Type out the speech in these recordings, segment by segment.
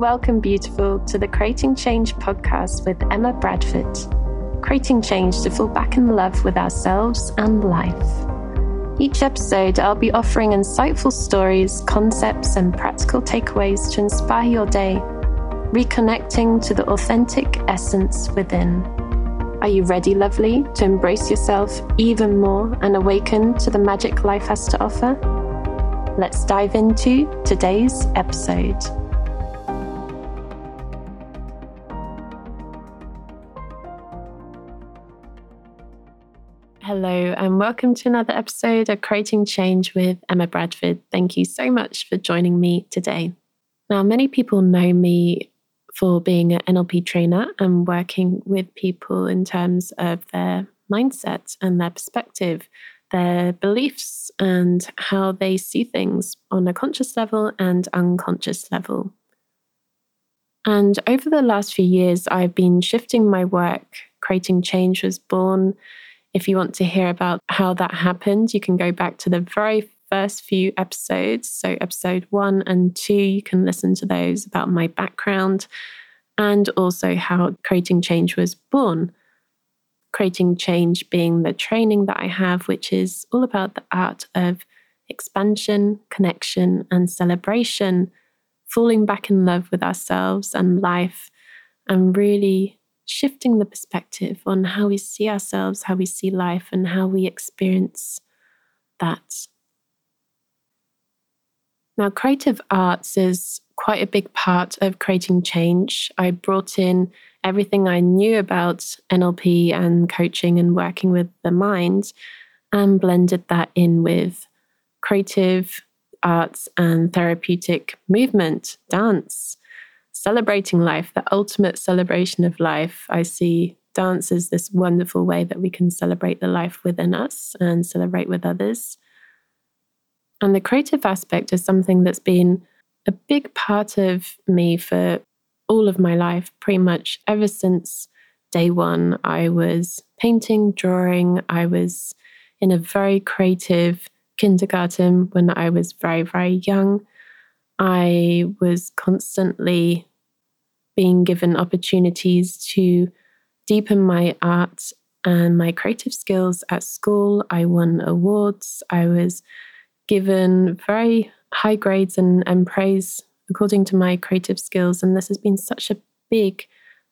Welcome, beautiful, to the Creating Change podcast with Emma Bradford. Creating change to fall back in love with ourselves and life. Each episode, I'll be offering insightful stories, concepts, and practical takeaways to inspire your day, reconnecting to the authentic essence within. Are you ready, lovely, to embrace yourself even more and awaken to the magic life has to offer? Let's dive into today's episode. Hello and welcome to another episode of Creating Change with Emma Bradford. Thank you so much for joining me today. Now, many people know me for being an NLP trainer and working with people in terms of their mindset and their perspective, their beliefs and how they see things on a conscious level and unconscious level. And over the last few years, I've been shifting my work. Creating Change was born. If you want to hear about how that happened, you can go back to the very first few episodes. So episode 1 and 2, you can listen to those about my background and also how Creating Change was born. Creating Change being the training that I have, which is all about the art of expansion, connection, and celebration, falling back in love with ourselves and life, and really shifting the perspective on how we see ourselves, how we see life, and how we experience that. Now, creative arts is quite a big part of Creating Change. I brought in everything I knew about NLP and coaching and working with the mind and blended that in with creative arts and therapeutic movement, dance, celebrating life, the ultimate celebration of life. I see dance as this wonderful way that we can celebrate the life within us and celebrate with others. And the creative aspect is something that's been a big part of me for all of my life, pretty much ever since day one. I was painting, drawing. I was in a very creative kindergarten when I was very, very young. I was constantly being given opportunities to deepen my art and my creative skills at school. I won awards. I was given very high grades and praise according to my creative skills. And this has been such a big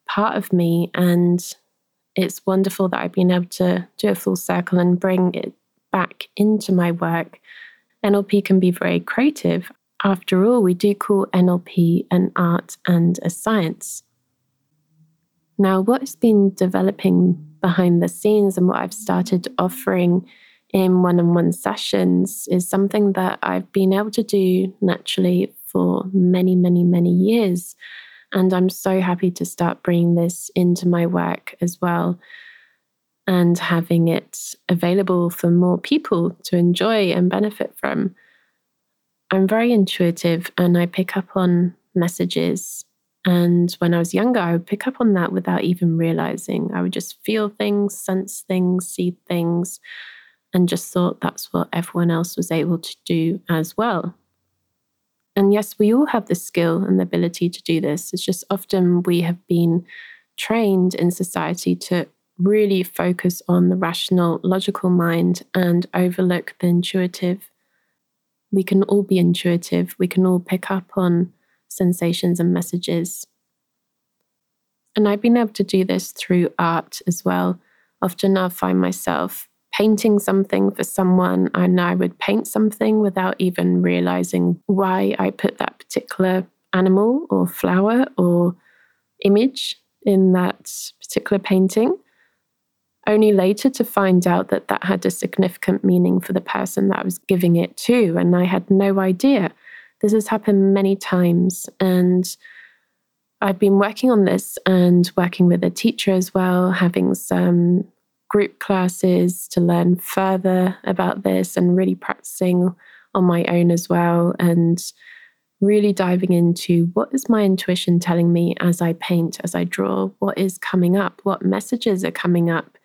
part of me. And it's wonderful that I've been able to do a full circle and bring it back into my work. NLP can be very creative. After all, we do call NLP an art and a science. Now, what's been developing behind the scenes and what I've started offering in one-on-one sessions is something that I've been able to do naturally for many, many, many years. And I'm so happy to start bringing this into my work as well and having it available for more people to enjoy and benefit from. I'm very intuitive and I pick up on messages. And when I was younger, I would pick up on that without even realizing. I would just feel things, sense things, see things, and just thought that's what everyone else was able to do as well. And yes, we all have the skill and the ability to do this. It's just often we have been trained in society to really focus on the rational, logical mind and overlook the intuitive. We can all be intuitive. We can all pick up on sensations and messages. And I've been able to do this through art as well. Often I'll find myself painting something for someone, and I would paint something without even realizing why I put that particular animal or flower or image in that particular painting, only later to find out that that had a significant meaning for the person that I was giving it to, and I had no idea. This has happened many times, and I've been working on this and working with a teacher as well, having some group classes to learn further about this and really practicing on my own as well and really diving into what is my intuition telling me as I paint, as I draw, what is coming up, what messages are coming up,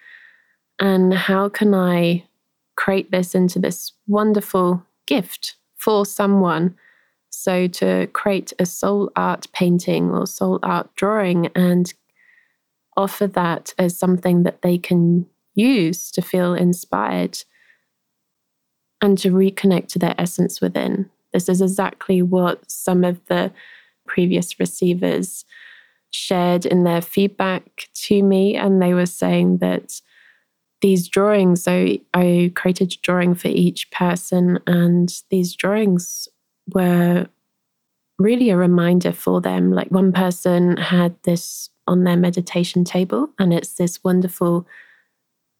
and how can I create this into this wonderful gift for someone So to create a soul art painting or soul art drawing and offer that as something that they can use to feel inspired and to reconnect to their essence within. This is exactly what some of the previous receivers shared in their feedback to me, and they were saying that these drawings, so I created a drawing for each person, and these drawings were really a reminder for them. Like, one person had this on their meditation table, and it's this wonderful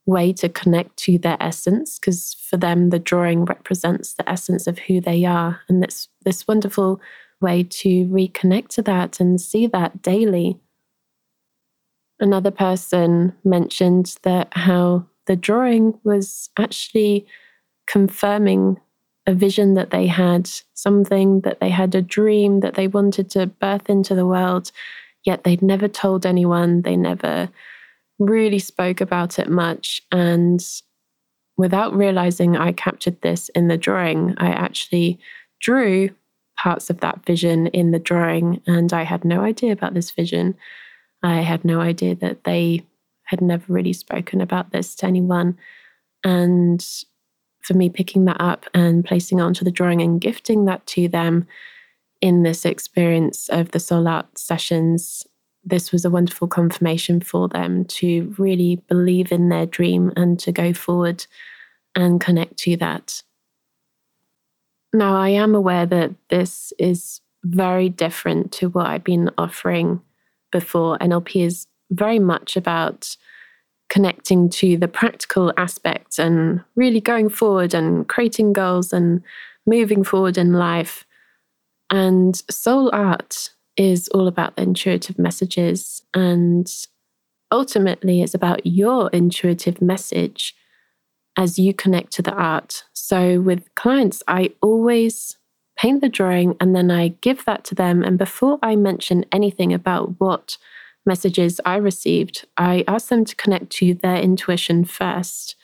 way to connect to their essence, because for them the drawing represents the essence of who they are, and that's this wonderful way to reconnect to that and see that daily. Another person mentioned that how the drawing was actually confirming a vision that they had, something that they had, a dream that they wanted to birth into the world, yet they'd never told anyone, they never really spoke about it much. And without realizing, I captured this in the drawing. I actually drew parts of that vision in the drawing, and I had no idea about this vision. I had no idea that they had never really spoken about this to anyone. And for me, picking that up and placing it onto the drawing and gifting that to them in this experience of the soul art sessions, this was a wonderful confirmation for them to really believe in their dream and to go forward and connect to that. Now, I am aware that this is very different to what I've been offering before. NLP is very much about connecting to the practical aspect and really going forward and creating goals and moving forward in life. And soul art is all about the intuitive messages, and ultimately it's about your intuitive message as you connect to the art. So with clients, I always paint the drawing and then I give that to them, and before I mention anything about what messages I received, I ask them to connect to their intuition first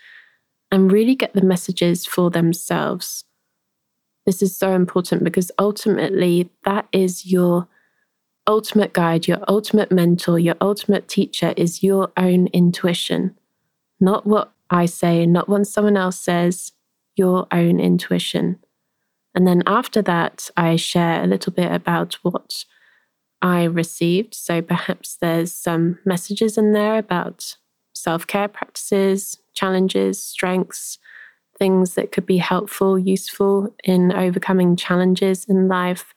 and really get the messages for themselves. This is so important because ultimately that is your ultimate guide, your ultimate mentor, your ultimate teacher is your own intuition. Not what I say, not what someone else says, your own intuition. And then after that, I share a little bit about what I received. So perhaps there's some messages in there about self-care practices, challenges, strengths, things that could be helpful, useful in overcoming challenges in life.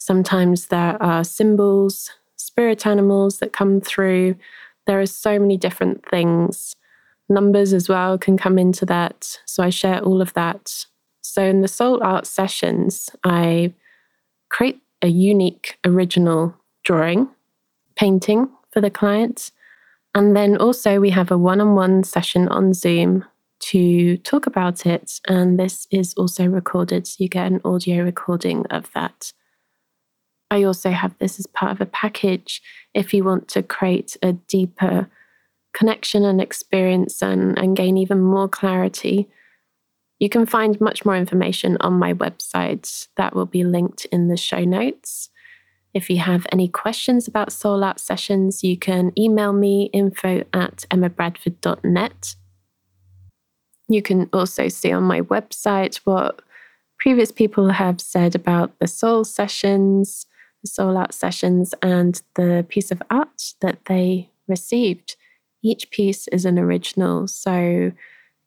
Sometimes there are symbols, spirit animals that come through. There are so many different things. Numbers as well can come into that. So I share all of that. So in the soul art sessions, I create a unique, original drawing, painting for the client. And then also we have a one-on-one session on Zoom to talk about it. And this is also recorded, so you get an audio recording of that. I also have this as part of a package if you want to create a deeper connection and experience and gain even more clarity. You can find much more information on my website. That will be linked in the show notes. If you have any questions about soul art sessions, you can email me info@emmabradford.net. You can also see on my website what previous people have said about the soul sessions, the soul art sessions, and the piece of art that they received. Each piece is an original, so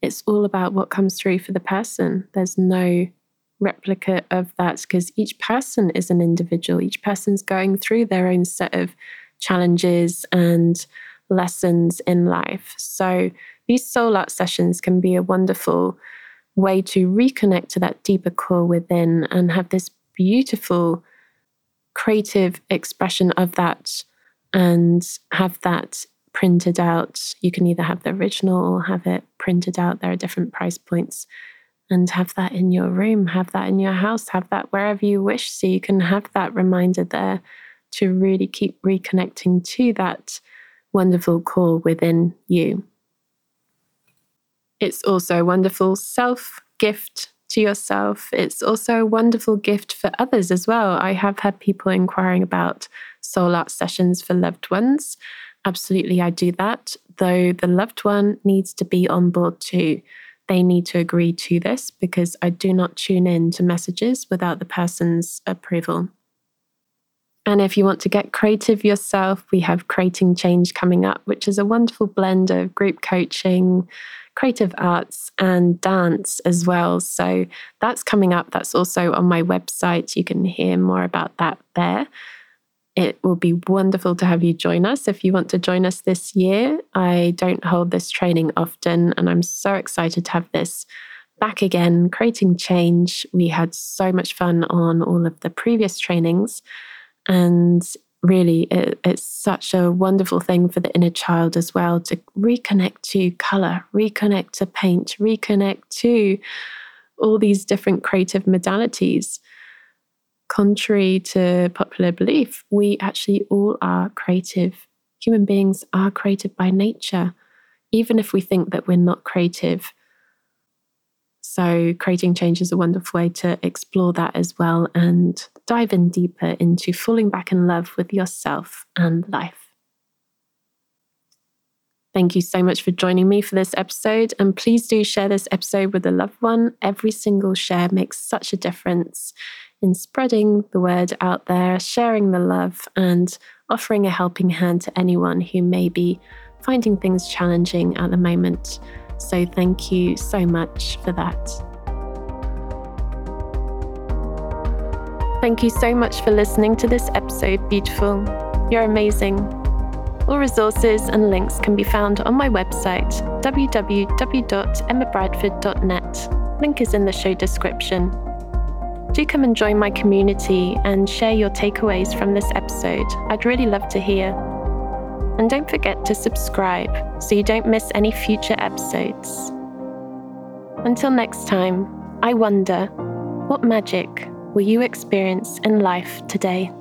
it's all about what comes through for the person. There's no replica of that because each person is an individual. Each person's going through their own set of challenges and lessons in life. So these soul art sessions can be a wonderful way to reconnect to that deeper core within and have this beautiful creative expression of that and have that printed out. You can either have the original or have it printed out. There are different price points, and have that in your room, have that in your house, have that wherever you wish. So you can have that reminder there to really keep reconnecting to that wonderful core within you. It's also a wonderful self-gift to yourself, it's also a wonderful gift for others as well. I have had people inquiring about soul art sessions for loved ones. Absolutely, I do that, though the loved one needs to be on board too. They need to agree to this because I do not tune in to messages without the person's approval. And if you want to get creative yourself, we have Creating Change coming up, which is a wonderful blend of group coaching, creative arts, and dance as well. So that's coming up. That's also on my website. You can hear more about that there. It will be wonderful to have you join us. If you want to join us this year, I don't hold this training often, and I'm so excited to have this back again, Creating Change. We had so much fun on all of the previous trainings. And really, it's such a wonderful thing for the inner child as well, to reconnect to colour, reconnect to paint, reconnect to all these different creative modalities. Contrary to popular belief, we actually all are creative. Human beings are creative by nature, even if we think that we're not creative. So Creating Change is a wonderful way to explore that as well and dive in deeper into falling back in love with yourself and life. Thank you so much for joining me for this episode, and please do share this episode with a loved one. Every single share makes such a difference in spreading the word out there, sharing the love, and offering a helping hand to anyone who may be finding things challenging at the moment. So thank you so much for that. Thank you so much for listening to this episode, beautiful. You're amazing. All resources and links can be found on my website, www.emmabradford.net. Link is in the show description. Do come and join my community and share your takeaways from this episode. I'd really love to hear. And don't forget to subscribe so you don't miss any future episodes. Until next time, I wonder, what magic will you experience in life today?